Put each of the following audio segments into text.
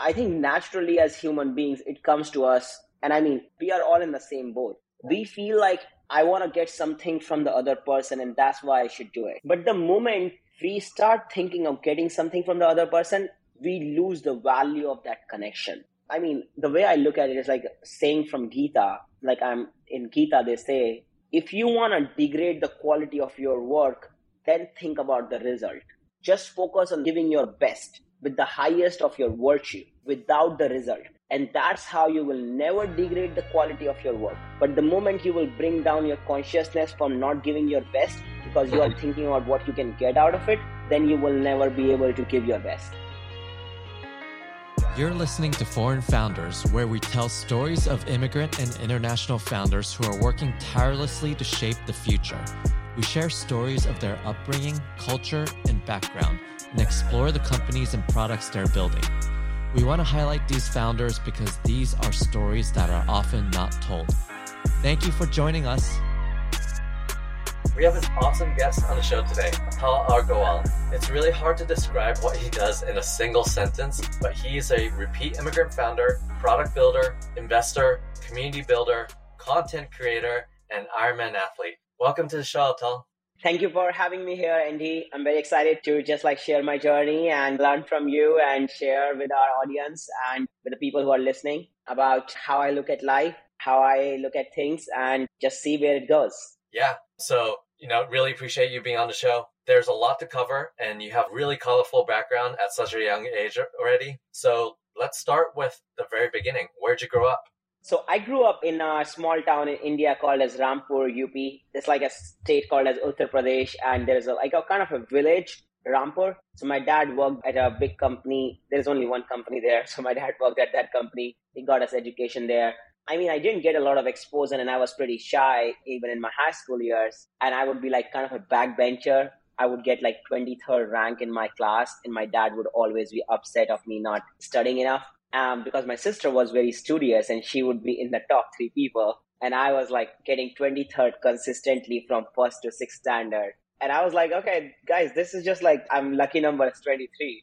I think naturally as human beings, it comes to us. And I mean, we are all in the same boat. We feel like I want to get something from the other person and that's why I should do it. But the moment we start thinking of getting something from the other person, we lose the value of that connection. I mean, the way I look at it is like saying from Gita, like I'm in Gita, they say, if you want to degrade the quality of your work, then think about the result. Just focus on giving your best with the highest of your virtue without the result. And that's how you will never degrade the quality of your work. But the moment you will bring down your consciousness from not giving your best because you are thinking about what you can get out of it, then you will never be able to give your best. You're listening to Foreign Founders, where we tell stories of immigrant and international founders who are working tirelessly to shape the future. We share stories of their upbringing, culture, and background, and explore the companies and products they're building. We want to highlight these founders because these are stories that are often not told. Thank you for joining us. We have an awesome guest on the show today, Atal Agarwal. It's really hard to describe what he does in a single sentence, but he is a repeat immigrant founder, product builder, investor, community builder, content creator, and Ironman athlete. Welcome to the show, Atal. Thank you for having me here, Andy. I'm very excited to just like share my journey and learn from you and share with our audience and with the people who are listening about how I look at life, how I look at things, and just see where it goes. Yeah. So, really appreciate you being on the show. There's a lot to cover and you have really colorful background at such a young age already. So let's start with the very beginning. Where'd you grow up? So I grew up in a small town in India called as Rampur UP. It's like a state called as Uttar Pradesh. And there's a kind of a village, Rampur. So my dad worked at a big company. There's only one company there. So my dad worked at that company. He got us education there. I mean, I didn't get a lot of exposure and I was pretty shy even in my high school years. And I would be like kind of a backbencher. I would get like 23rd rank in my class and my dad would always be upset of me not studying enough because my sister was very studious and she would be in the top three people. And I was like getting 23rd consistently from first to sixth standard. And I was like, okay, guys, this is just like I'm lucky number is 23.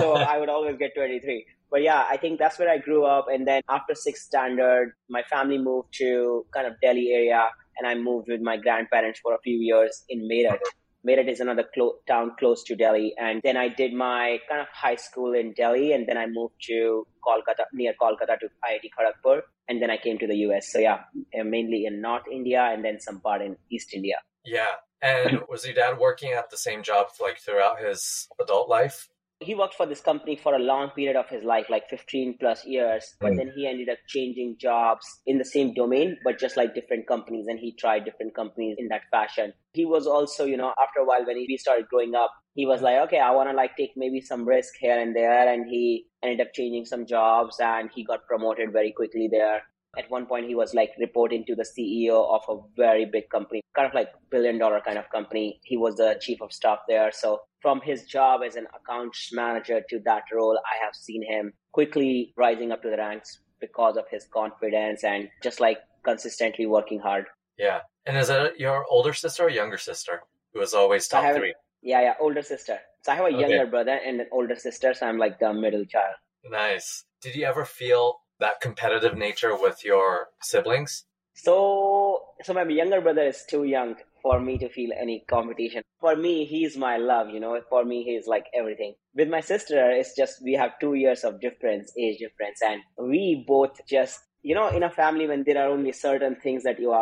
So I would always get 23. But yeah, I think that's where I grew up. And then after sixth standard, my family moved to kind of Delhi area. And I moved with my grandparents for a few years in Meerut. Meerut is another town close to Delhi. And then I did my kind of high school in Delhi. And then I moved to Kolkata, near Kolkata to IIT Kharagpur. And then I came to the US. So yeah, mainly in North India and then some part in East India. Yeah. And was your dad working at the same job like throughout his adult life? He worked for this company for a long period of his life, like 15 plus years. But then he ended up changing jobs in the same domain, but just like different companies. And he tried different companies in that fashion. He was also, after a while when he started growing up, he was like, okay, I want to like take maybe some risk here and there. And he ended up changing some jobs and he got promoted very quickly there. At one point, he was like reporting to the CEO of a very big company, kind of like billion-dollar kind of company. He was the chief of staff there. So from his job as an accounts manager to that role, I have seen him quickly rising up to the ranks because of his confidence and just like consistently working hard. Yeah. And is that your older sister or younger sister who was always top three? Yeah, older sister. So I have a younger brother and an older sister. So I'm like the middle child. Nice. Did you ever feel that competitive nature with your siblings? So my younger brother is too young for me to feel any competition. For me, he's my love, For me, he's like everything. With my sister, it's just we have 2 years of difference, age difference. And we both just, in a family when there are only certain things that you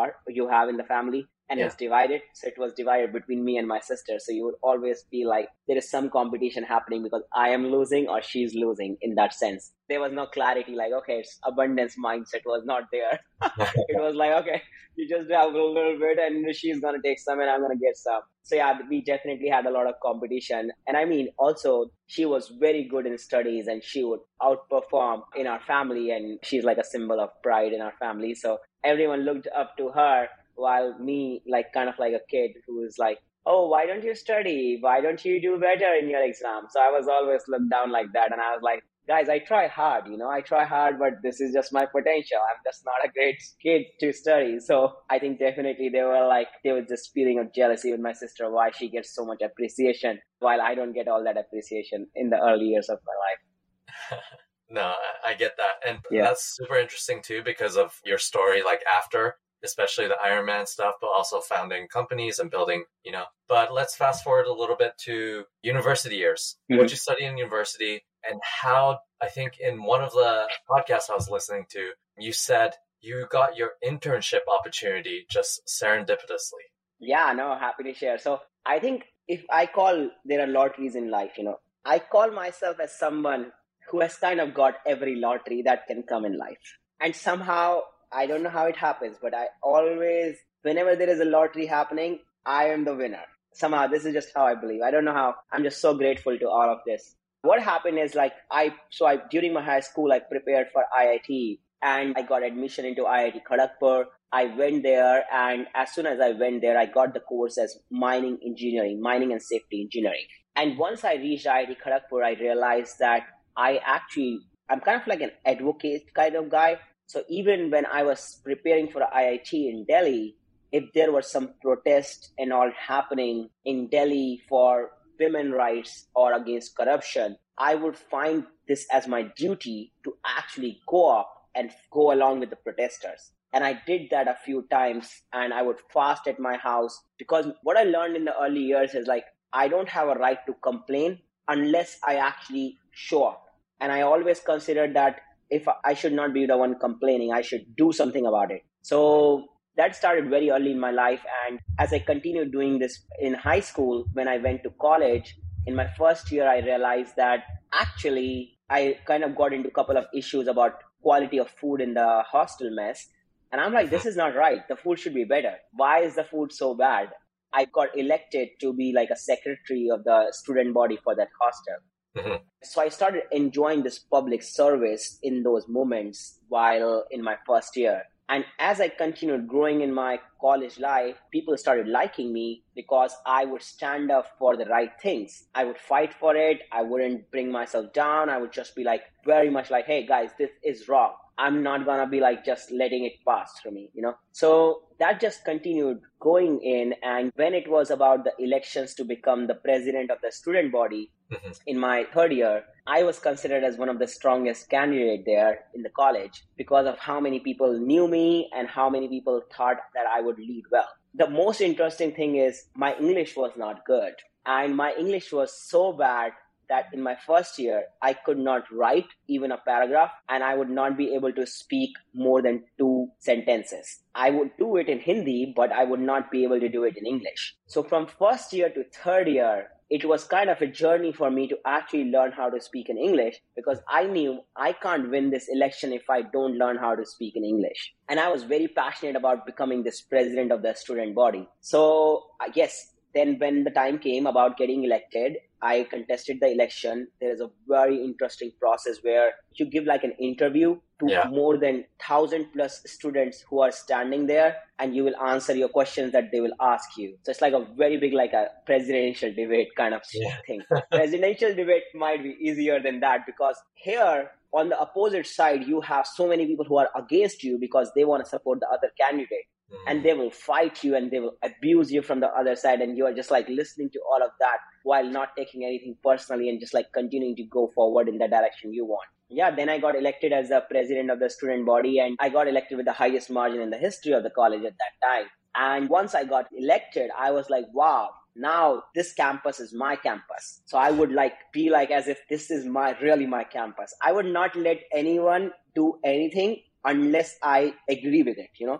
have in the family. And It's divided. So it was divided between me and my sister. So you would always feel like there is some competition happening because I am losing or she's losing in that sense. There was no clarity like, okay, it's abundance mindset was not there. It was like, okay, you just have a little bit and she's going to take some and I'm going to get some. So yeah, we definitely had a lot of competition. And I mean, also, she was very good in studies and she would outperform in our family. And she's like a symbol of pride in our family. So everyone looked up to her. While me, like kind of like a kid who is like, oh, why don't you study? Why don't you do better in your exam? So I was always looked down like that. And I was like, guys, I try hard, but this is just my potential. I'm just not a great kid to study. So I think definitely they were just feeling of jealousy with my sister, why she gets so much appreciation while I don't get all that appreciation in the early years of my life. No, I get that. And that's super interesting too, because of your story, like after, especially the Ironman stuff, but also founding companies and building, you know. But let's fast forward a little bit to university years, what you study in university, and how, I think in one of the podcasts I was listening to, you said you got your internship opportunity just serendipitously. Yeah, no, happy to share. So I think there are lotteries in life, you know, I call myself as someone who has kind of got every lottery that can come in life. And somehow, I don't know how it happens, but I always, whenever there is a lottery happening, I am the winner. Somehow, this is just how I believe. I don't know how. I'm just so grateful to all of this. What happened is during my high school, I prepared for IIT and I got admission into IIT Kharagpur. I went there, and as soon as I went there, I got the course as mining and safety engineering. And once I reached IIT Kharagpur, I realized that I'm kind of like an advocate kind of guy. So even when I was preparing for IIT in Delhi, if there were some protests and all happening in Delhi for women rights or against corruption, I would find this as my duty to actually go up and go along with the protesters. And I did that a few times, and I would fast at my house, because what I learned in the early years is I don't have a right to complain unless I actually show up. And I always considered that if I should not be the one complaining, I should do something about it. So that started very early in my life. And as I continued doing this in high school, when I went to college, in my first year, I realized that actually I kind of got into a couple of issues about quality of food in the hostel mess. And I'm like, this is not right. The food should be better. Why is the food so bad? I got elected to be a secretary of the student body for that hostel. Mm-hmm. So I started enjoying this public service in those moments while in my first year. And as I continued growing in my college life, people started liking me because I would stand up for the right things. I would fight for it. I wouldn't bring myself down. I would just be very much hey guys, this is wrong. I'm not going to be just letting it pass through me, you know. So that just continued going in. And when it was about the elections to become the president of the student body in my third year, I was considered as one of the strongest candidates there in the college because of how many people knew me and how many people thought that I would lead well. The most interesting thing is my English was not good. And my English was so bad that in my first year, I could not write even a paragraph, and I would not be able to speak more than 2 sentences. I would do it in Hindi, but I would not be able to do it in English. So from first year to third year, it was kind of a journey for me to actually learn how to speak in English, because I knew I can't win this election if I don't learn how to speak in English. And I was very passionate about becoming this president of the student body. So yes, then when the time came about getting elected, I contested the election. There is a very interesting process where you give an interview to more than 1,000+ students who are standing there, and you will answer your questions that they will ask you. So it's a very big, a presidential debate kind of thing. Presidential debate might be easier than that, because here on the opposite side, you have so many people who are against you because they want to support the other candidate. And they will fight you and they will abuse you from the other side. And you are just listening to all of that while not taking anything personally and just continuing to go forward in the direction you want. Yeah, then I got elected as the president of the student body, and I got elected with the highest margin in the history of the college at that time. And once I got elected, I was like, wow, now this campus is my campus. So I would be as if this is really my campus. I would not let anyone do anything unless I agree with it, you know,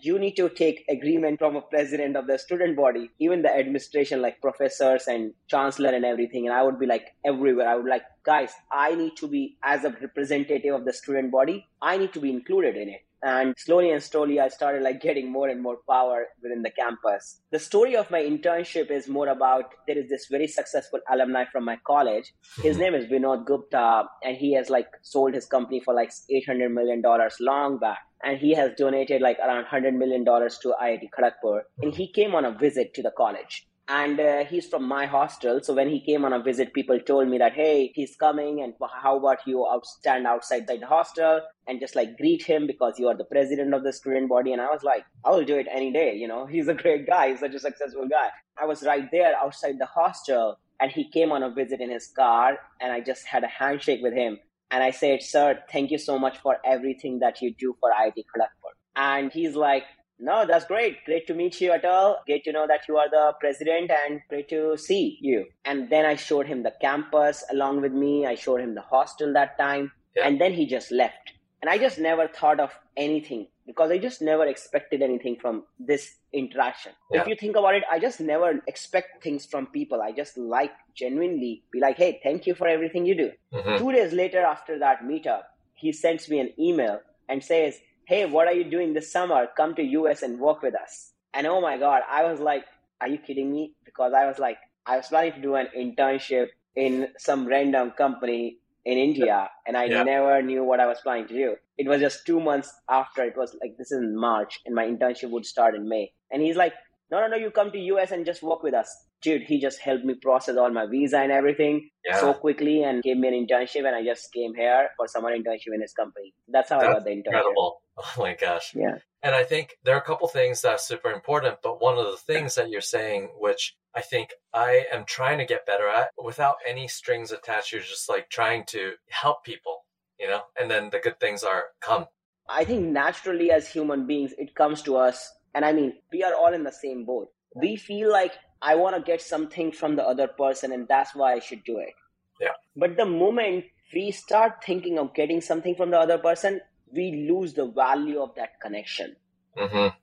you need to take agreement from a president of the student body, even the administration, professors and chancellor and everything. And I would be everywhere. I would guys, I need to be, as a representative of the student body, I need to be included in it. And slowly and slowly, I started getting more and more power within the campus. The story of my internship is more about, there is this very successful alumni from my college. His name is Vinod Gupta, and he has sold his company for $800 million long back. And he has donated around $100 million to IIT Kharagpur. And he came on a visit to the college. And he's from my hostel. So when he came on a visit, people told me that, hey, he's coming, and how about you stand outside the hostel and just greet him, because you are the president of the student body. And I was like, I will do it any day. You know, he's a great guy. He's such a successful guy. I was right there outside the hostel, and he came on a visit in his car, and I just had a handshake with him. And I said, sir, thank you so much for everything that you do for IIT Kharagpur. And he's like, no, that's great. Great to meet you, Atal. Great to know that you are the president and great to see you. And then I showed him the campus along with me. I showed him the hostel that time. Yeah. And then he just left. And I just never thought of anything because I just never expected anything from this interaction. Yeah. If you think about it, I just never expect things from people. I just like genuinely be like, hey, thank you for everything you do. Mm-hmm. 2 days later after that meetup, he sends me an email and says, hey, what are you doing this summer? Come to US and work with us. And oh my God, I was like, are you kidding me? Because I was like, I was planning to do an internship in some random company in India, and I never knew what I was planning to do. It was just 2 months after. It was like, this is in March, and my internship would start in May. And he's like, no, you come to US and just work with us. Dude, he just helped me process all my visa and everything so quickly and gave me an internship, and I just came here for summer internship in his company. That's how I got the internship. Incredible. Oh my gosh. Yeah. And I think there are a couple things that are super important, but one of the things that you're saying, which I think I am trying to get better at without any strings attached, you're just like trying to help people, you know, and then the good things are come. I think naturally as human beings, it comes to us. And I mean, we are all in the same boat. We feel like I want to get something from the other person and that's why I should do it. Yeah. But the moment we start thinking of getting something from the other person, we lose the value of that connection. Mm-hmm.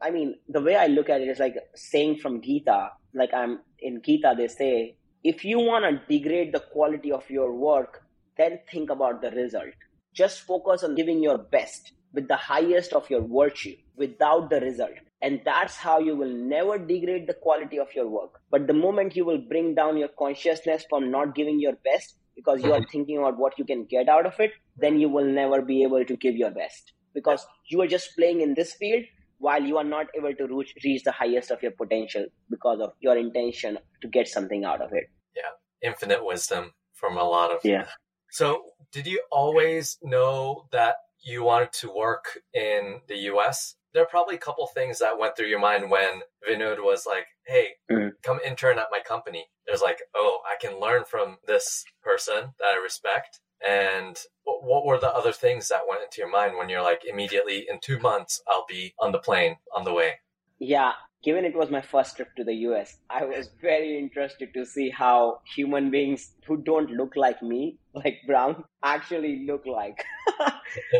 I mean, the way I look at it is like saying from Gita, like I'm in Gita, they say, if you want to degrade the quality of your work, then think about the result. Just focus on giving your best with the highest of your virtue without the result. And that's how you will never degrade the quality of your work. But the moment you will bring down your consciousness from not giving your best, because you are thinking about what you can get out of it, then you will never be able to give your best because you are just playing in this field while you are not able to reach the highest of your potential because of your intention to get something out of it. Yeah. Infinite wisdom from a lot of... Yeah. So did you always know that you wanted to work in the US? There are probably a couple things that went through your mind when Vinod was like, hey, come intern at my company. There's like, oh, I can learn from this person that I respect. And what were the other things that went into your mind when you're like, immediately in 2 months, I'll be on the plane on the way? Yeah. Given it was my first trip to the US, I was very interested to see how human beings who don't look like me, like brown, actually look like.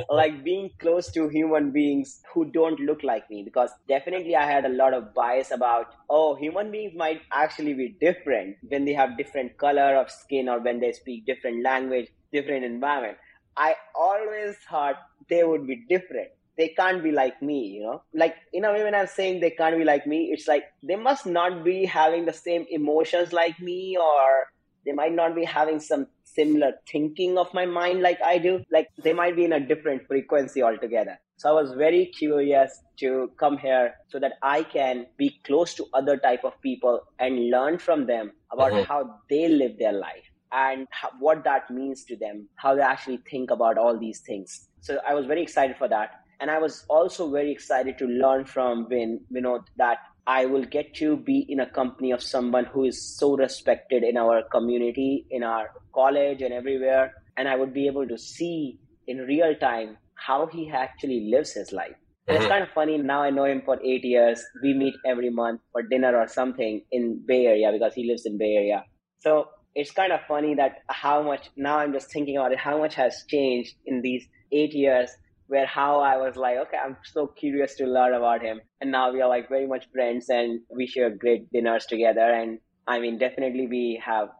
Like being close to human beings who don't look like me, because definitely I had a lot of bias about, oh, human beings might actually be different when they have different color of skin or when they speak different language, different environment. I always thought they would be different. They can't be like me, you know, like in a way when I'm saying they can't be like me, it's like they must not be having the same emotions like me, or they might not be having some similar thinking of my mind like I do. Like they might be in a different frequency altogether. So I was very curious to come here so that I can be close to other type of people and learn from them about how they live their life and what that means to them, how they actually think about all these things. So I was very excited for that. And I was also very excited to learn from Vinod that I will get to be in a company of someone who is so respected in our community, in our college and everywhere. And I would be able to see in real time how he actually lives his life. And it's kind of funny. Now I know him for 8 years. We meet every month for dinner or something in Bay Area because he lives in Bay Area. So it's kind of funny that how much, now I'm just thinking about it, how much has changed in these 8 years, where how I was like, okay, I'm so curious to learn about him. And now we are like very much friends and we share great dinners together. And I mean, definitely we have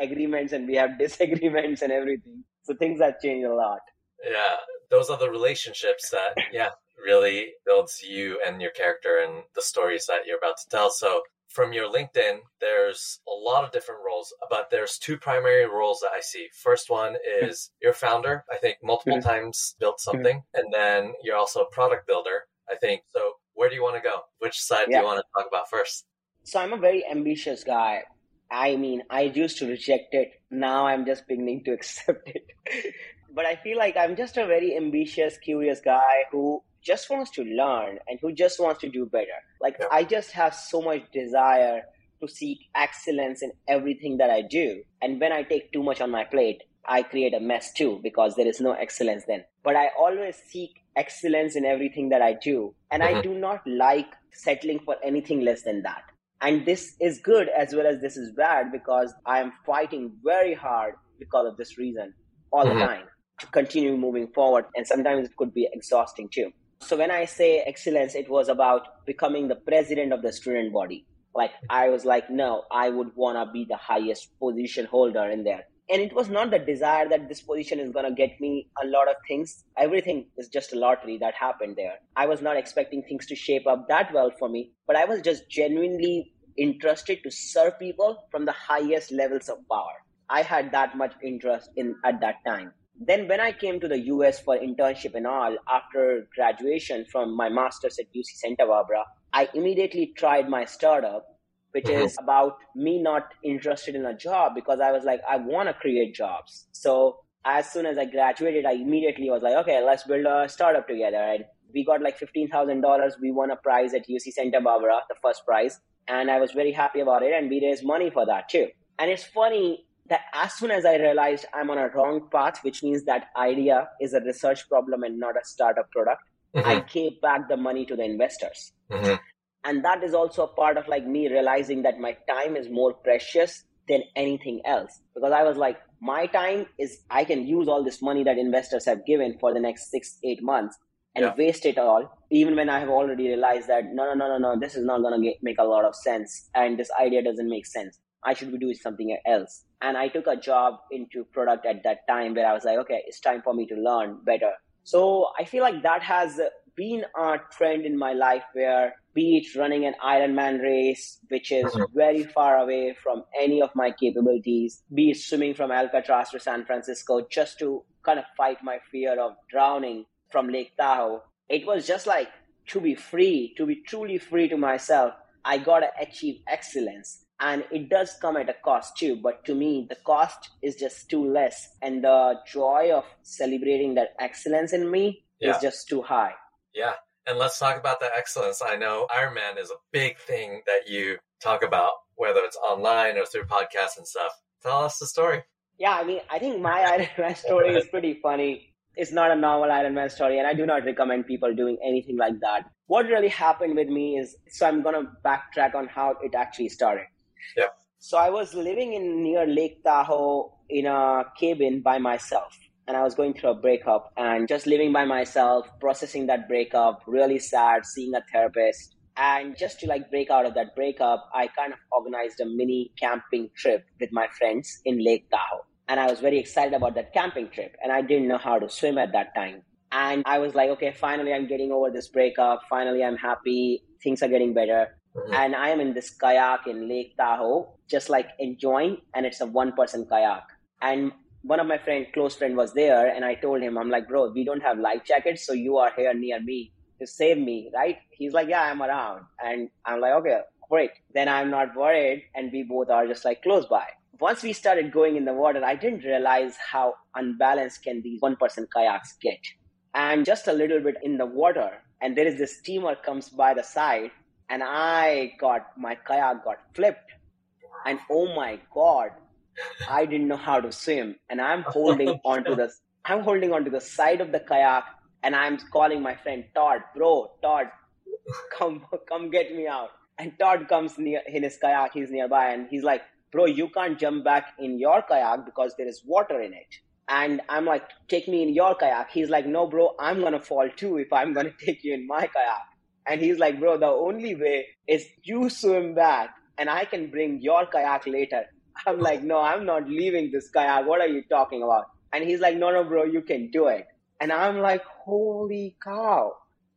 agreements and we have disagreements and everything. So things have changed a lot. Yeah. Those are the relationships that, really builds you and your character and the stories that you're about to tell. So from your LinkedIn, there's a lot of different roles, but there's two primary roles that I see. First one is you're a founder, I think multiple times built something, and then you're also a product builder, I think. So where do you want to go? Which side do you want to talk about first? So I'm a very ambitious guy. I mean, I used to reject it. Now I'm just beginning to accept it. But I feel like I'm just a very ambitious, curious guy who just wants to learn and who just wants to do better. Like I just have so much desire to seek excellence in everything that I do. And when I take too much on my plate, I create a mess too, because there is no excellence then. But I always seek excellence in everything that I do. And I do not like settling for anything less than that. And this is good as well as this is bad, because I am fighting very hard because of this reason all the time to continue moving forward. And sometimes it could be exhausting too. So when I say excellence, it was about becoming the president of the student body. Like I was like, no, I would want to be the highest position holder in there. And it was not the desire that this position is going to get me a lot of things. Everything is just a lottery that happened there. I was not expecting things to shape up that well for me, but I was just genuinely interested to serve people from the highest levels of power. I had that much interest in at that time. Then when I came to the US for internship and all, after graduation from my master's at UC Santa Barbara, I immediately tried my startup, which is about me not interested in a job, because I was like, I want to create jobs. So as soon as I graduated, I immediately was like, okay, let's build a startup together. And we got like $15,000. We won a prize at UC Santa Barbara, the first prize. And I was very happy about it. And we raised money for that too. And it's funny that as soon as I realized I'm on a wrong path, which means that idea is a research problem and not a startup product, I gave back the money to the investors. And that is also a part of like me realizing that my time is more precious than anything else. Because I was like, my time is, I can use all this money that investors have given for the next 6-8 months and waste it all. Even when I have already realized that, no, this is not going to make a lot of sense. And this idea doesn't make sense. I should be doing something else. And I took a job into product at that time where I was like, okay, it's time for me to learn better. So I feel like that has been a trend in my life where, be it running an Ironman race, which is very far away from any of my capabilities, be it swimming from Alcatraz to San Francisco, just to kind of fight my fear of drowning from Lake Tahoe. It was just like to be free, to be truly free to myself. I got to achieve excellence. And it does come at a cost too. But to me, the cost is just too less. And the joy of celebrating that excellence in me is just too high. Yeah. And let's talk about the excellence. I know Ironman is a big thing that you talk about, whether it's online or through podcasts and stuff. Tell us the story. Yeah, I mean, I think my Ironman story is pretty funny. It's not a normal Ironman story, and I do not recommend people doing anything like that. What really happened with me is, so I'm going to backtrack on how it actually started. Yeah. So I was living in near Lake Tahoe in a cabin by myself. And I was going through a breakup and just living by myself, processing that breakup, really sad, seeing a therapist. And just to like break out of that breakup, I kind of organized a mini camping trip with my friends in Lake Tahoe. And I was very excited about that camping trip. And I didn't know how to swim at that time. And I was like, okay, finally, I'm getting over this breakup. Finally, I'm happy. Things are getting better. And I am in this kayak in Lake Tahoe, just like enjoying. And it's a one-person kayak. And one of my close friend was there, and I told him, I'm like, bro, we don't have life jackets, so you are here near me to save me, right? He's like, yeah, I'm around. And I'm like, okay, great. Then I'm not worried, and we both are just like close by. Once we started going in the water, I didn't realize how unbalanced can these one-person kayaks get. And just a little bit in the water, and there is this steamer comes by the side, and my kayak got flipped. And oh my God, I didn't know how to swim, and I'm holding onto this. I'm holding onto the side of the kayak, and I'm calling my friend Todd. Bro, Todd, come get me out. And Todd comes near in his kayak. He's nearby, and he's like, "Bro, you can't jump back in your kayak because there is water in it." And I'm like, "Take me in your kayak." He's like, "No, bro, I'm gonna fall too if I'm gonna take you in my kayak." And he's like, "Bro, the only way is you swim back, and I can bring your kayak later." I'm like, no, I'm not leaving this kayak. What are you talking about? And he's like, no, bro, you can do it. And I'm like, holy cow,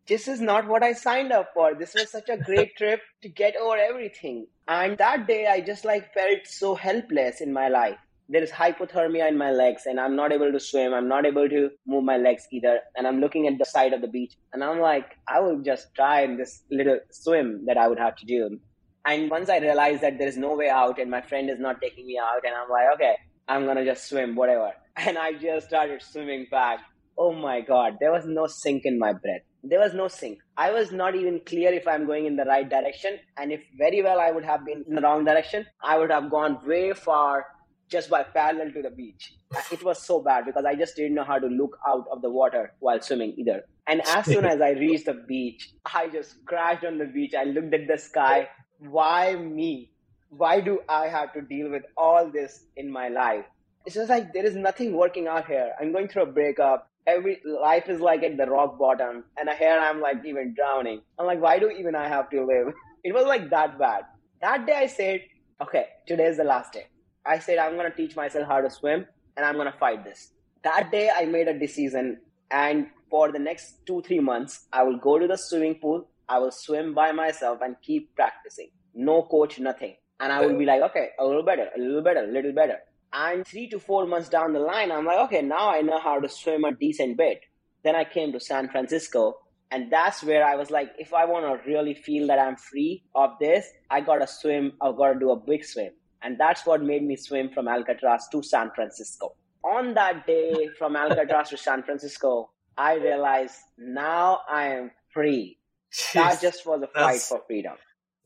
this is not what I signed up for. This was such a great trip to get over everything. And that day, I just like felt so helpless in my life. There is hypothermia in my legs, and I'm not able to swim. I'm not able to move my legs either. And I'm looking at the side of the beach, and I'm like, I will just try this little swim that I would have to do. And once I realized that there is no way out and my friend is not taking me out, and I'm like, okay, I'm going to just swim, whatever. And I just started swimming back. Oh my God, there was no sink in my breath. There was no sink. I was not even clear if I'm going in the right direction. And if very well I would have been in the wrong direction, I would have gone way far just by parallel to the beach. It was so bad because I just didn't know how to look out of the water while swimming either. And as soon as I reached the beach, I just crashed on the beach. I looked at the sky. Why me? Why do I have to deal with all this in my life? It's just like, there is nothing working out here. I'm going through a breakup. Life is like at the rock bottom. And here I'm like even drowning. I'm like, why do even I have to live? It was like that bad. That day I said, okay, today is the last day. I said, I'm going to teach myself how to swim and I'm going to fight this. That day I made a decision, and for the next 2-3 months, I will go to the swimming pool. I will swim by myself and keep practicing. No coach, nothing. And I will be like, okay, a little better, a little better, a little better. And 3 to 4 months down the line, I'm like, okay, now I know how to swim a decent bit. Then I came to San Francisco. And that's where I was like, if I want to really feel that I'm free of this, I got to swim. I've got to do a big swim. And that's what made me swim from Alcatraz to San Francisco. On that day, from Alcatraz to San Francisco, I realized now I am free. Jeez, that just was a fight for freedom.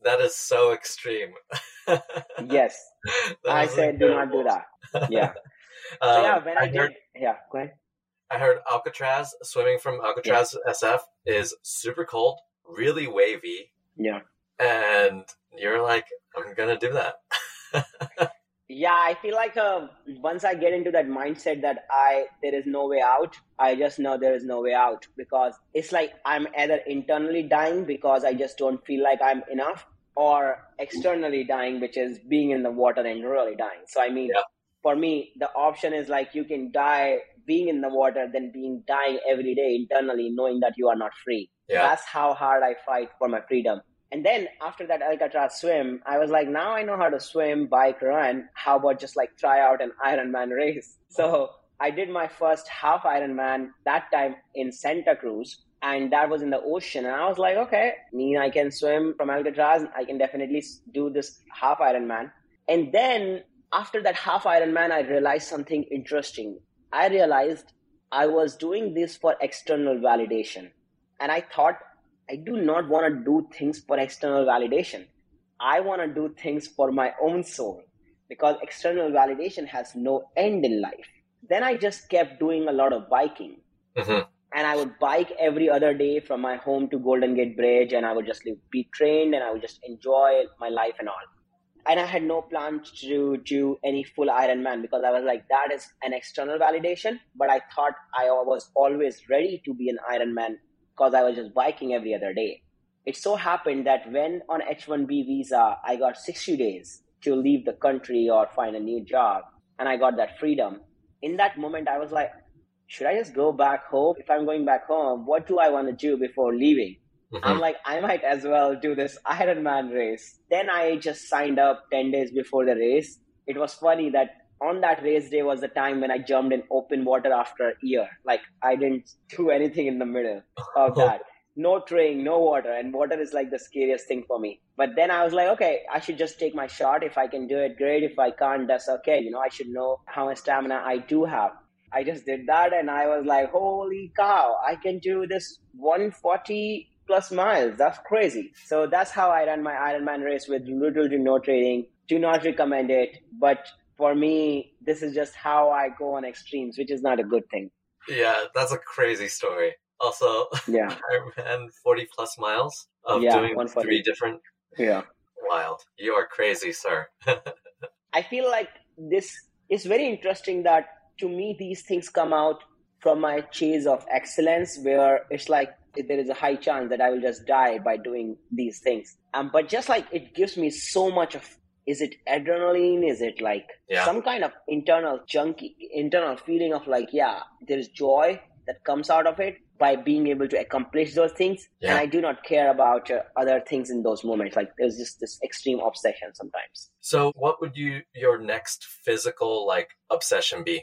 That is so extreme. Yes. I said, do not do that. Yeah. Go ahead. I heard Alcatraz, swimming from Alcatraz SF is super cold, really wavy. Yeah. And you're like, I'm going to do that. Yeah, I feel like once I get into that mindset that there is no way out, I just know there is no way out, because it's like I'm either internally dying because I just don't feel like I'm enough, or externally dying, which is being in the water and really dying. So I mean, for me, the option is like you can die being in the water than being dying every day internally, knowing that you are not free. Yeah. That's how hard I fight for my freedom. And then after that Alcatraz swim, I was like, now I know how to swim, bike, run. How about just like try out an Ironman race? So I did my first half Ironman that time in Santa Cruz, and that was in the ocean. And I was like, okay, I can swim from Alcatraz. I can definitely do this half Ironman. And then after that half Ironman, I realized something interesting. I realized I was doing this for external validation. And I thought, I do not want to do things for external validation. I want to do things for my own soul, because external validation has no end in life. Then I just kept doing a lot of biking. Mm-hmm. And I would bike every other day from my home to Golden Gate Bridge, and I would just be trained, and I would just enjoy my life and all. And I had no plan to do any full Ironman, because I was like, that is an external validation. But I thought I was always ready to be an Ironman because I was just biking every other day. It so happened that when on H1B visa, I got 60 days to leave the country or find a new job. And I got that freedom. In that moment, I was like, should I just go back home? If I'm going back home, what do I want to do before leaving? Mm-hmm. I'm like, I might as well do this Ironman race. Then I just signed up 10 days before the race. It was funny that on that race day was the time when I jumped in open water after a year. Like, I didn't do anything in the middle of that. No training, no water. And water is like the scariest thing for me. But then I was like, okay, I should just take my shot. If I can do it, great. If I can't, that's okay. You know, I should know how much stamina I do have. I just did that, and I was like, holy cow, I can do this 140 plus miles. That's crazy. So that's how I ran my Ironman race with little to no training. Do not recommend it. But for me, this is just how I go on extremes, which is not a good thing. Yeah, that's a crazy story. Also, I ran 40 plus miles of doing 3 different. Yeah. Wild. You are crazy, sir. I feel like this is very interesting that to me, these things come out from my chase of excellence, where it's like, there is a high chance that I will just die by doing these things. But just like it gives me so much of, is it adrenaline? Is it like some kind of internal feeling of like, there is joy that comes out of it by being able to accomplish those things. Yeah. And I do not care about other things in those moments. Like there's just this extreme obsession sometimes. So what would your next physical obsession be?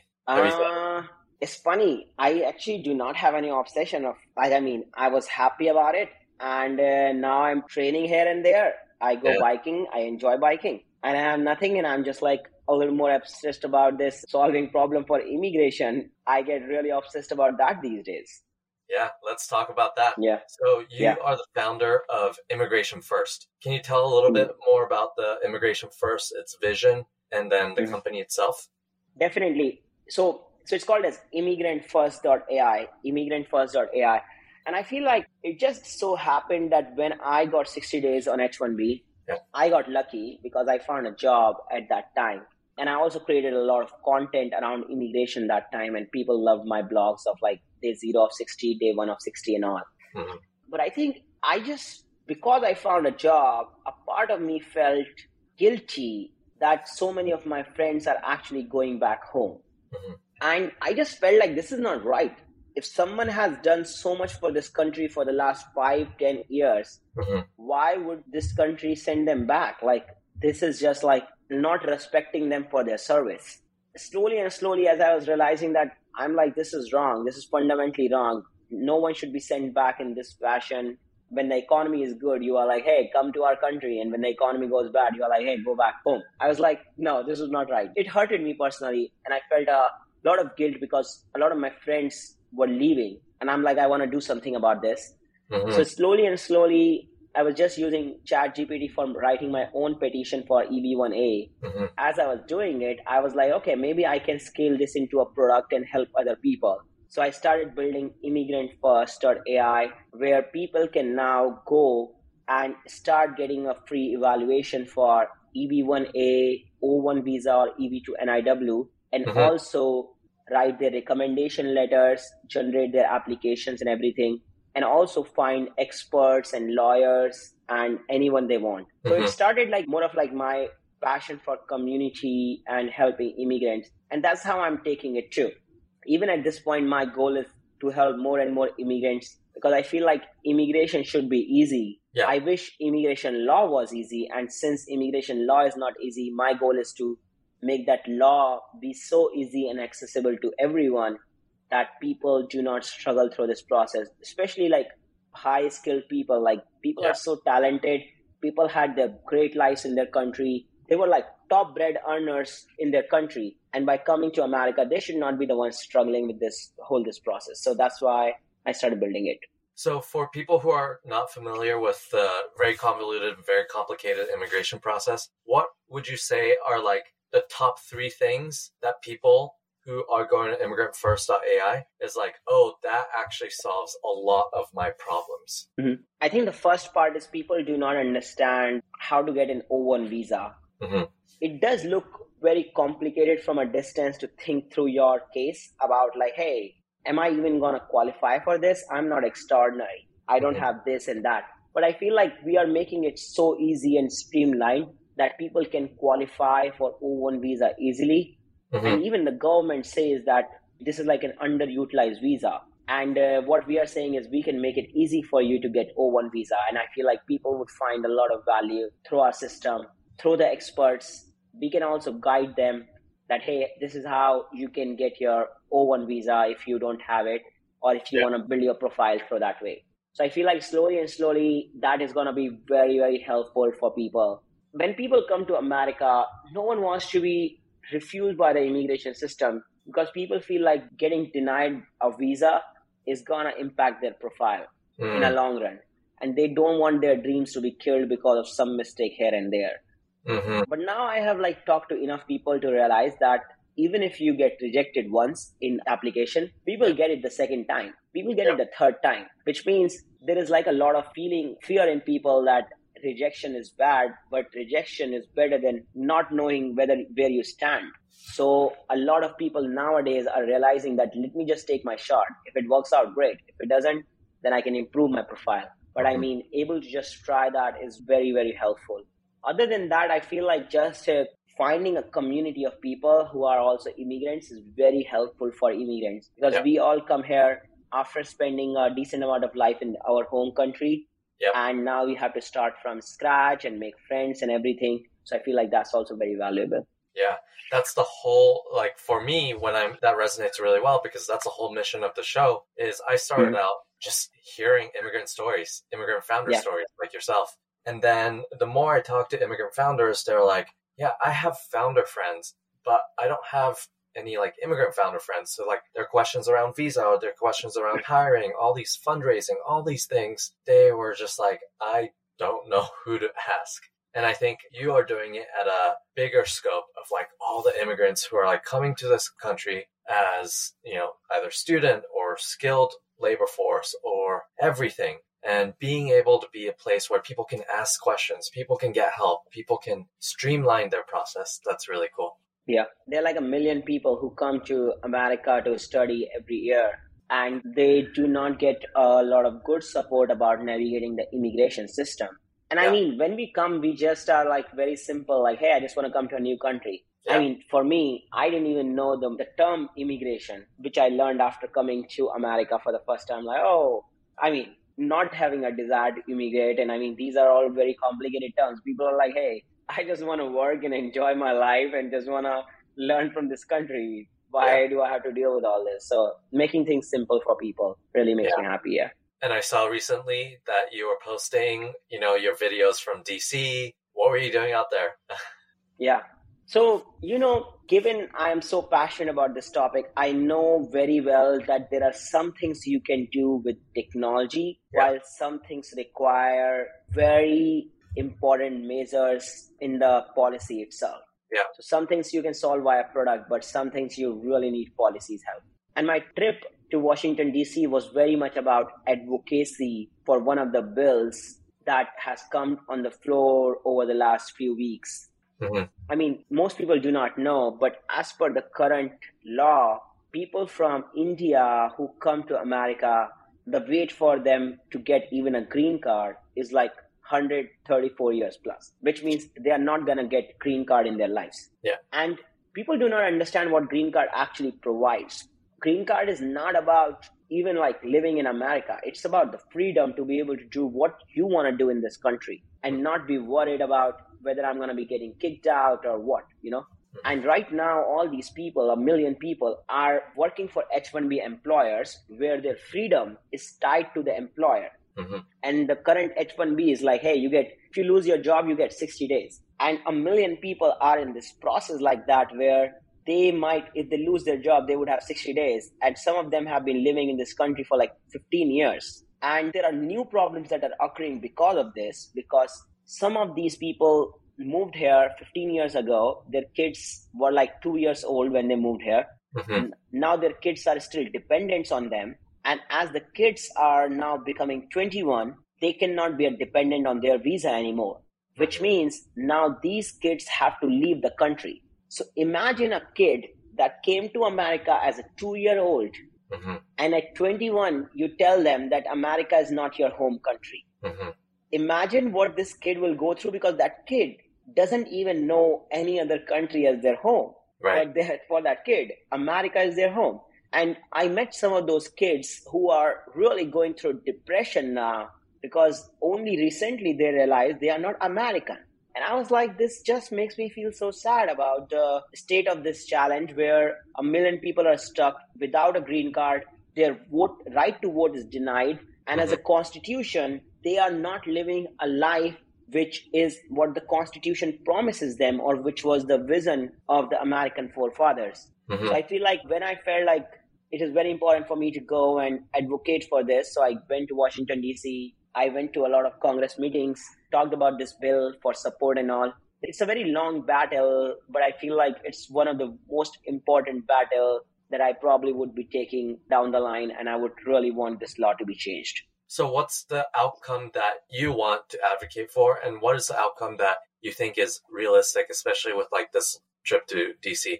It's funny. I actually do not have any obsession of, I was happy about it. And now I'm training here and there. I go biking. I enjoy biking. And I have nothing. And I'm just like a little more obsessed about this solving problem for immigration. I get really obsessed about that these days. Yeah, let's talk about that. Yeah. So you are the founder of Immigration First. Can you tell a little bit more about the Immigration First, its vision, and then the company itself? Definitely. So it's called as ImmigrantFirst.ai, ImmigrantFirst.ai. And I feel like it just so happened that when I got 60 days on H1B, I got lucky because I found a job at that time. And I also created a lot of content around immigration that time. And people loved my blogs of like day 0 of 60, day 1 of 60 and all. Mm-hmm. But I think because I found a job, a part of me felt guilty that so many of my friends are actually going back home. Mm-hmm. And I just felt like this is not right. If someone has done so much for this country for the last 5-10 years, mm-hmm. why would this country send them back? Like, this is just like not respecting them for their service. Slowly and slowly, as I was realizing that, I'm like, this is wrong. This is fundamentally wrong. No one should be sent back in this fashion. When the economy is good, you are like, hey, come to our country. And when the economy goes bad, you are like, hey, go back home. I was like, no, this is not right. It hurted me personally. And I felt a lot of guilt because a lot of my friends were leaving. And I'm like, I want to do something about this. Mm-hmm. So slowly and slowly, I was just using ChatGPT for writing my own petition for EB1A. Mm-hmm. As I was doing it, I was like, okay, maybe I can scale this into a product and help other people. So I started building ImmigrantFirst.ai, where people can now go and start getting a free evaluation for EB1A, O1 visa, or EB2 NIW, and mm-hmm. also write their recommendation letters, generate their applications and everything, and also find experts and lawyers and anyone they want. Mm-hmm. So it started like more of like my passion for community and helping immigrants. And that's how I'm taking it too. Even at this point, my goal is to help more and more immigrants because I feel like immigration should be easy. Yeah. I wish immigration law was easy. And since immigration law is not easy, my goal is to make that law be so easy and accessible to everyone that people do not struggle through this process, especially like high-skilled people. Like people are so talented. People had their great lives in their country. They were like top bread earners in their country. And by coming to America, they should not be the ones struggling with this process. So that's why I started building it. So for people who are not familiar with the very convoluted, very complicated immigration process, what would you say are like the top three things that people who are going to ImmigrantFirst.ai is like, oh, that actually solves a lot of my problems? Mm-hmm. I think the first part is people do not understand how to get an O1 visa. Mm-hmm. It does look very complicated from a distance to think through your case about like, hey, am I even going to qualify for this? I'm not extraordinary. I don't have this and that. But I feel like we are making it so easy and streamlined that people can qualify for O1 visa easily. Mm-hmm. And even the government says that this is like an underutilized visa. And what we are saying is we can make it easy for you to get O1 visa. And I feel like people would find a lot of value through our system, through the experts. We can also guide them that, hey, this is how you can get your O1 visa if you don't have it, or if you want to build your profile through that way. So I feel like slowly and slowly, that is going to be very, very helpful for people. When people come to America, no one wants to be refused by the immigration system because people feel like getting denied a visa is going to impact their profile in the long run. And they don't want their dreams to be killed because of some mistake here and there. Mm-hmm. But now I have like talked to enough people to realize that even if you get rejected once in application, people get it the second time. People get it the third time, which means there is like a lot of fear in people that rejection is bad, but rejection is better than not knowing where you stand. So a lot of people nowadays are realizing that let me just take my shot. If it works out, great. If it doesn't, then I can improve my profile. But I mean, able to just try that is very, very helpful. Other than that, I feel like just finding a community of people who are also immigrants is very helpful for immigrants because we all come here after spending a decent amount of life in our home country. And now we have to start from scratch and make friends and everything. So I feel like that's also very valuable. Yeah, that's the whole, like for me, that resonates really well because that's the whole mission of the show is I started out just hearing immigrant stories, immigrant founder stories like yourself. And then the more I talk to immigrant founders, they're like, yeah, I have founder friends, but I don't have any like immigrant founder friends. So like their questions around visa, or their questions around hiring, all these fundraising, all these things, they were just like, I don't know who to ask. And I think you are doing it at a bigger scope of like all the immigrants who are like coming to this country as, you know, either student or skilled labor force or everything. And being able to be a place where people can ask questions, people can get help, people can streamline their process. That's really cool. Yeah. There are like 1 million people who come to America to study every year. And they do not get a lot of good support about navigating the immigration system. And I mean, when we come, we just are like very simple, like, hey, I just want to come to a new country. Yeah. I mean, for me, I didn't even know the term immigration, which I learned after coming to America for the first time. Like, oh, I mean, not having a desire to immigrate. And I mean, these are all very complicated terms. People are like, hey, I just want to work and enjoy my life and just want to learn from this country. Why do I have to deal with all this? So making things simple for people really makes me happy. Yeah. And I saw recently that you were posting, you know, your videos from DC. What were you doing out there? Yeah. So, you know, given I'm so passionate about this topic, I know very well that there are some things you can do with technology, while some things require very important measures in the policy itself. Yeah. So some things you can solve via product, but some things you really need policies help. And my trip to Washington, D.C. was very much about advocacy for one of the bills that has come on the floor over the last few weeks. Mm-hmm. I mean, most people do not know, but as per the current law, people from India who come to America, the wait for them to get even a green card is like 134 years plus, which means they are not going to get green card in their lives. Yeah. And people do not understand what green card actually provides. Green card is not about even like living in America. It's about the freedom to be able to do what you want to do in this country and not be worried about whether I'm going to be getting kicked out or what, you know. And right now, all these people, 1 million people, are working for H1B employers where their freedom is tied to the employer. Mm-hmm. And the current H1B is like, hey, if you lose your job, you get 60 days. And 1 million people are in this process like that where they might, if they lose their job, they would have 60 days. And some of them have been living in this country for like 15 years. And there are new problems that are occurring because of this, because some of these people moved here 15 years ago. Their kids were like 2 years old when they moved here. Mm-hmm. And now their kids are still dependents on them. And as the kids are now becoming 21, they cannot be dependent on their visa anymore, which means now these kids have to leave the country. So imagine a kid that came to America as a 2-year-old, mm-hmm. and at 21, you tell them that America is not your home country. Mm-hmm. Imagine what this kid will go through, because that kid doesn't even know any other country as their home. Right. But for that kid, America is their home. And I met some of those kids who are really going through depression now because only recently they realized they are not American. And I was like, this just makes me feel so sad about the state of this challenge where 1 million people are stuck without a green card. Their right to vote is denied. And as a constitution, they are not living a life which is what the Constitution promises them, or which was the vision of the American forefathers. Mm-hmm. So I feel like when I felt like it is very important for me to go and advocate for this, so I went to Washington, D.C. I went to a lot of Congress meetings, talked about this bill for support and all. It's a very long battle, but I feel like it's one of the most important battle that I probably would be taking down the line, and I would really want this law to be changed. So what's the outcome that you want to advocate for, and what is the outcome that you think is realistic, especially with like this trip to DC?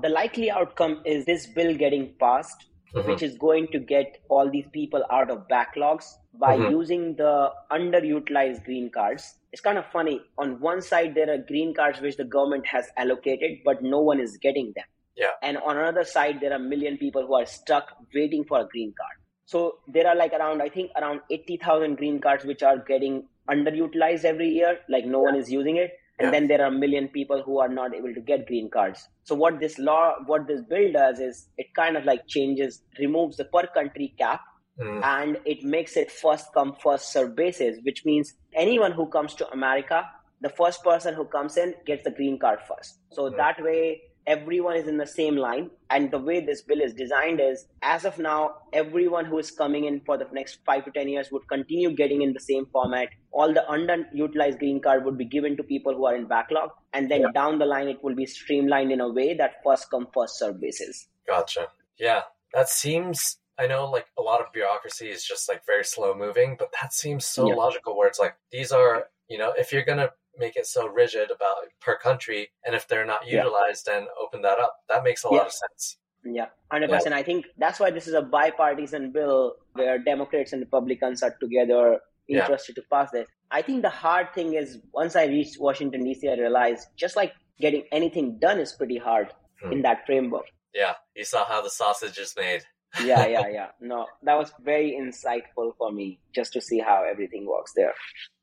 The likely outcome is this bill getting passed, mm-hmm. which is going to get all these people out of backlogs by mm-hmm. using the underutilized green cards. It's kind of funny. On one side, there are green cards which the government has allocated, but no one is getting them. Yeah. And on another side, there are 1 million people who are stuck waiting for a green card. So there are like around 80,000 green cards which are getting underutilized every year, like no one is using it. And then there are 1 million people who are not able to get green cards. So what this bill does is it kind of like removes the per country cap, and it makes it first come, first serve basis, which means anyone who comes to America, the first person who comes in gets the green card first. So that way, everyone is in the same line. And the way this bill is designed is, as of now, everyone who is coming in for the next 5 to 10 years would continue getting in the same format. All the underutilized green card would be given to people who are in backlog. And then down the line, it will be streamlined in a way that first come, first serve basis. Gotcha. Yeah, that seems, I know like a lot of bureaucracy is just like very slow moving, but that seems so logical where it's like, these are, you know, if you're going to make it so rigid about per country, and if they're not utilized, then open that up. That makes a lot of sense. Yeah, 100%. Yeah. I think that's why this is a bipartisan bill where Democrats and Republicans are together interested to pass this. I think the hard thing is once I reached Washington, D.C., I realized just like getting anything done is pretty hard in that framework. Yeah, you saw how the sausage is made. Yeah. No, that was very insightful for me just to see how everything works there.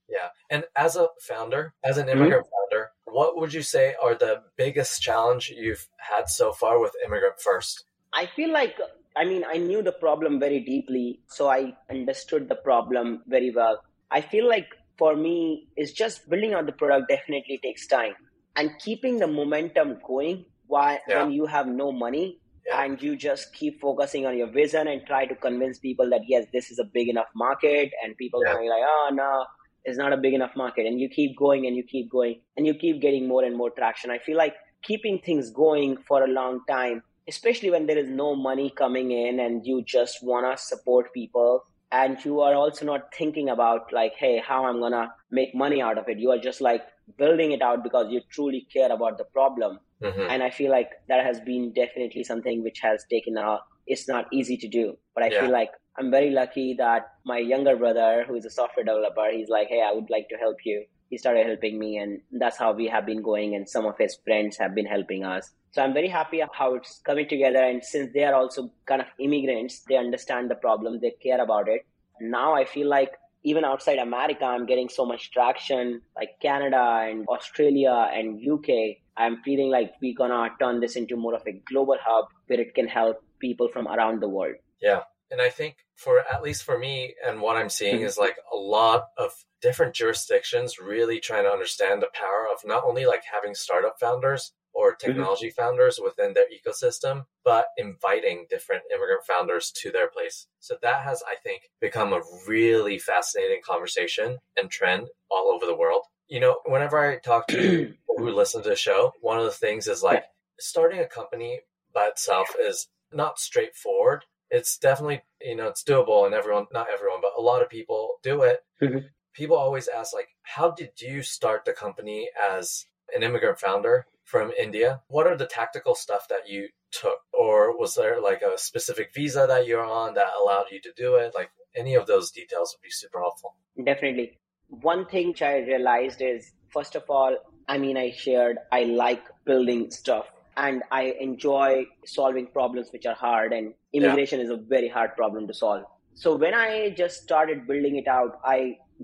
Yeah. And as a founder, as an immigrant founder, what would you say are the biggest challenge you've had so far with Immigrant First? I feel like, I mean, I knew the problem very deeply, so I understood the problem very well. I feel like for me, it's just building out the product definitely takes time. And keeping the momentum going while when you have no money and you just keep focusing on your vision and try to convince people that, yes, this is a big enough market, and people are like, oh, no. It's not a big enough market, and you keep going and you keep going and you keep getting more and more traction. I feel like keeping things going for a long time, especially when there is no money coming in and you just want to support people and you are also not thinking about like, hey, how I'm going to make money out of it. You are just like building it out because you truly care about the problem. Mm-hmm. And I feel like that has been definitely something which has taken a, it's not easy to do, but I feel like I'm very lucky that my younger brother, who is a software developer, he's like, hey, I would like to help you. He started helping me, and that's how we have been going. And some of his friends have been helping us. So I'm very happy how it's coming together. And since they are also kind of immigrants, they understand the problem, they care about it. Now I feel like even outside America, I'm getting so much traction, like Canada and Australia and UK. I'm feeling like we're going to turn this into more of a global hub where it can help people from around the world. Yeah. And I think for, at least for me and what I'm seeing is like a lot of different jurisdictions really trying to understand the power of not only like having startup founders or technology founders within their ecosystem, but inviting different immigrant founders to their place. So that has, I think, become a really fascinating conversation and trend all over the world. You know, whenever I talk to people who listen to the show, one of the things is like starting a company by itself is not straightforward. It's definitely, you know, it's doable, and everyone, not everyone, but a lot of people do it. Mm-hmm. People always ask, like, how did you start the company as an immigrant founder from India? What are the tactical stuff that you took? Or was there like a specific visa that you're on that allowed you to do it? Like any of those details would be super helpful. Definitely. One thing which I realized is, first of all, I mean, I shared, I like building stuff. And I enjoy solving problems which are hard, and immigration is a very hard problem to solve. So when I just started building it out,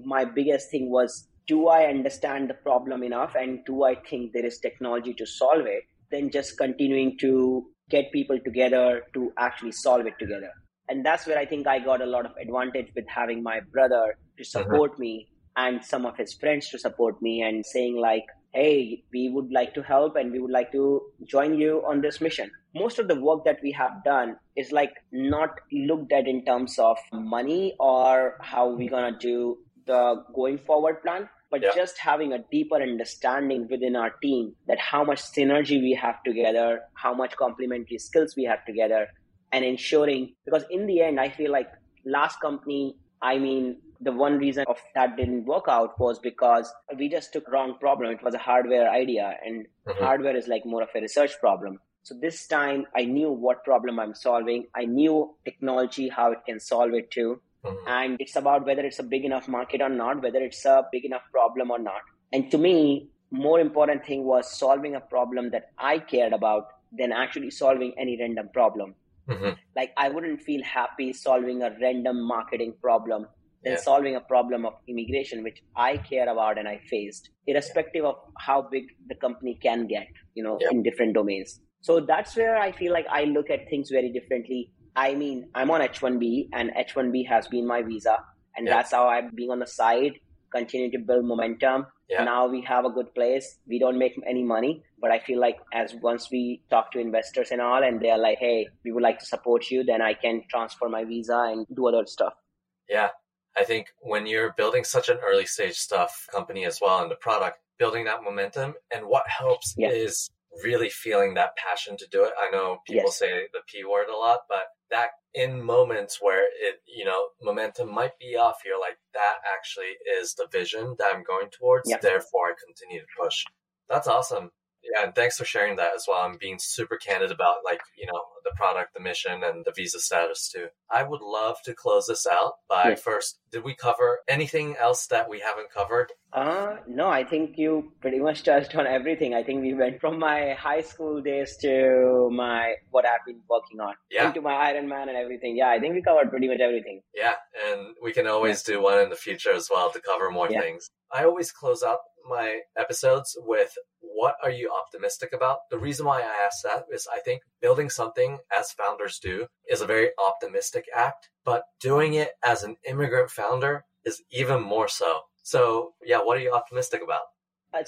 my biggest thing was, do I understand the problem enough? And do I think there is technology to solve it? Then just continuing to get people together to actually solve it together. And that's where I think I got a lot of advantage with having my brother to support me and some of his friends to support me and saying like, hey, we would like to help and we would like to join you on this mission. Most of the work that we have done is like not looked at in terms of money or how we're going to do the going forward plan, but just having a deeper understanding within our team that how much synergy we have together, how much complementary skills we have together, and ensuring, because in the end, I feel like last company, I mean, the one reason of that didn't work out was because we just took wrong problem. It was a hardware idea, and hardware is like more of a research problem. So this time I knew what problem I'm solving. I knew technology, how it can solve it too. And it's about whether it's a big enough market or not, whether it's a big enough problem or not. And to me, more important thing was solving a problem that I cared about than actually solving any random problem. Like I wouldn't feel happy solving a random marketing problem than solving a problem of immigration, which I care about and I faced, irrespective of how big the company can get, you know, in different domains. So that's where I feel like I look at things very differently. I mean, I'm on H1B, and H1B has been my visa. And that's how I'm being on the side, continuing to build momentum, Yeah. Now we have a good place. We don't make any money, but I feel like as once we talk to investors and all, and they're like, hey, we would like to support you, then I can transfer my visa and do other stuff. Yeah. I think when you're building such an early stage stuff company as well, and the product, building that momentum, and what helps is really feeling that passion to do it. I know people say the P word a lot, but that in moments where it, you know, momentum might be off, you're like, that actually is the vision that I'm going towards. Yeah. Therefore, I continue to push. That's awesome. Yeah. And thanks for sharing that as well. I'm being super candid about, like, you know, the product, the mission, and the visa status too. I would love to close this out by first, did we cover anything else that we haven't covered? No, I think you pretty much touched on everything. I think we went from my high school days to my, what I've been working on, into my Ironman and everything. Yeah. I think we covered pretty much everything. Yeah. And we can always do one in the future as well to cover more things. I always close out my episodes with, what are you optimistic about? The reason why I ask that is I think building something as founders do is a very optimistic act, but doing it as an immigrant founder is even more so. So yeah, what are you optimistic about?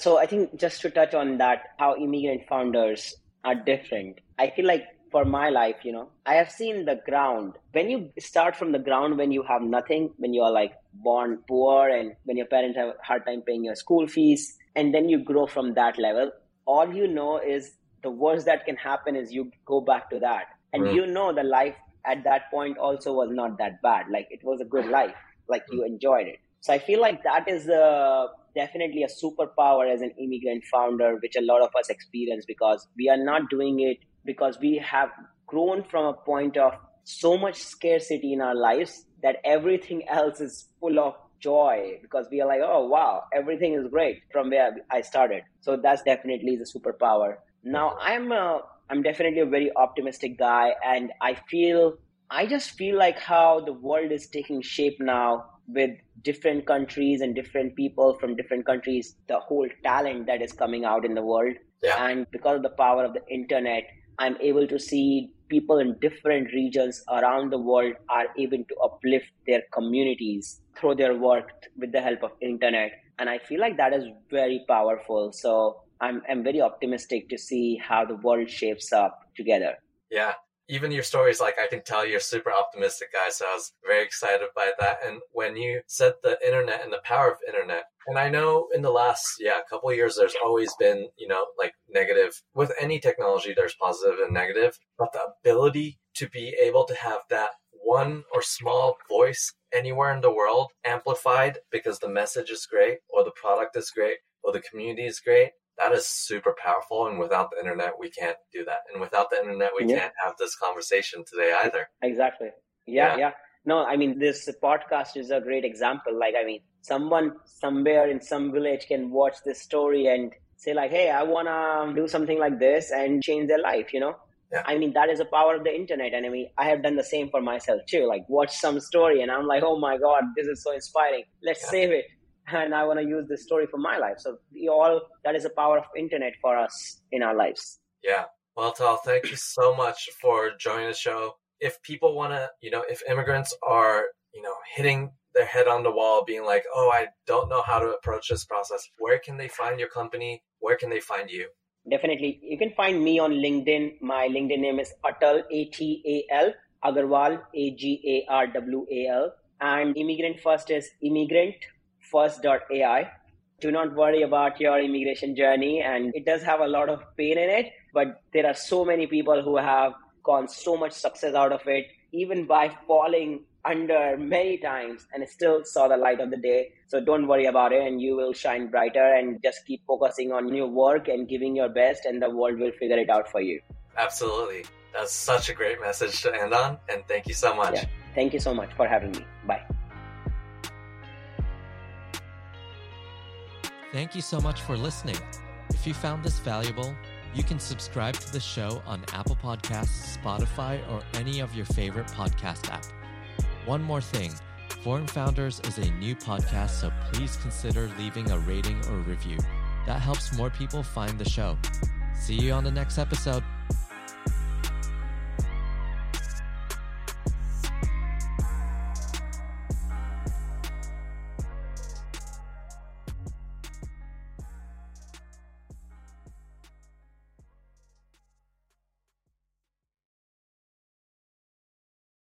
So I think just to touch on that, how immigrant founders are different. I feel like for my life, you know, I have seen the ground. When you start from the ground, when you have nothing, when you are like born poor and when your parents have a hard time paying your school fees, and then you grow from that level, all you know is the worst that can happen is you go back to that. And you know, the life at that point also was not that bad. Like, it was a good life. Like, you enjoyed it. So I feel like that is definitely a superpower as an immigrant founder, which a lot of us experience because we are not doing it because we have grown from a point of so much scarcity in our lives that everything else is full of joy because we are like, oh, wow, everything is great from where I started. So that's definitely the superpower. Now, I'm definitely a very optimistic guy. And I just feel like how the world is taking shape now with different countries and different people from different countries, the whole talent that is coming out in the world. Yeah. And because of the power of the internet, I'm able to see people in different regions around the world are able to uplift their communities through their work with the help of internet. And I feel like that is very powerful. So I'm very optimistic to see how the world shapes up together. Yeah. Even your stories, like, I can tell you're super optimistic guy. So I was very excited by that. And when you said the internet and the power of internet, and I know in the last couple of years, there's always been, you know, like negative with any technology, there's positive and negative, but the ability to be able to have that one or small voice anywhere in the world amplified because the message is great or the product is great or the community is great. That is super powerful. And without the internet, we can't do that. And without the internet, we can't have this conversation today either. Exactly. Yeah. No, I mean, this podcast is a great example. Like, I mean, someone somewhere in some village can watch this story and say like, hey, I want to do something like this and change their life, you know? Yeah. I mean, that is the power of the internet. And I mean, I have done the same for myself too. Like, watch some story and I'm like, oh my God, this is so inspiring. Let's save it. And I want to use this story for my life. So that is the power of internet for us in our lives. Yeah. Well, Tal, thank you so much for joining the show. If people want to, you know, if immigrants are, you know, hitting their head on the wall, being like, oh, I don't know how to approach this process, where can they find your company? Where can they find you? Definitely. You can find me on LinkedIn. My LinkedIn name is Atal, A-T-A-L, Agarwal, A-G-A-R-W-A-L. And Immigrant First is ImmigrantFirst.ai. Do not worry about your immigration journey, and it does have a lot of pain in it, but there are so many people who have gotten so much success out of it, even by falling under many times, and still saw the light of the day. So don't worry about it, and you will shine brighter, and just keep focusing on your work and giving your best, and the world will figure it out for you. Absolutely. That's such a great message to end on, and thank you so much. Yeah. Thank you so much for having me. Bye. Thank you so much for listening. If you found this valuable, you can subscribe to the show on Apple Podcasts, Spotify, or any of your favorite podcast app. One more thing, Foreign Founders is a new podcast, so please consider leaving a rating or review. That helps more people find the show. See you on the next episode.